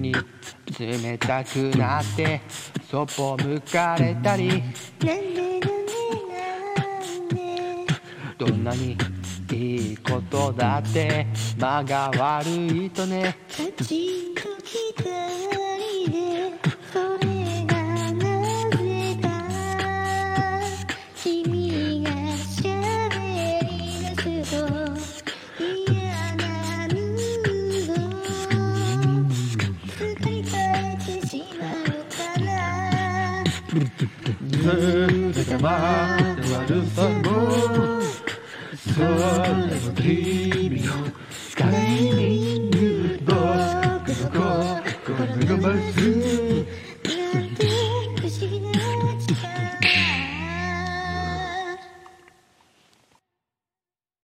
に冷たくなってそっぽ向かれたり、どんなにいいことだって間が悪いとね、立ちときたりでそれがなぜか君がしゃべり出すと嫌なムード作り変えてしまうからずっと我慢悪さもSo, let's be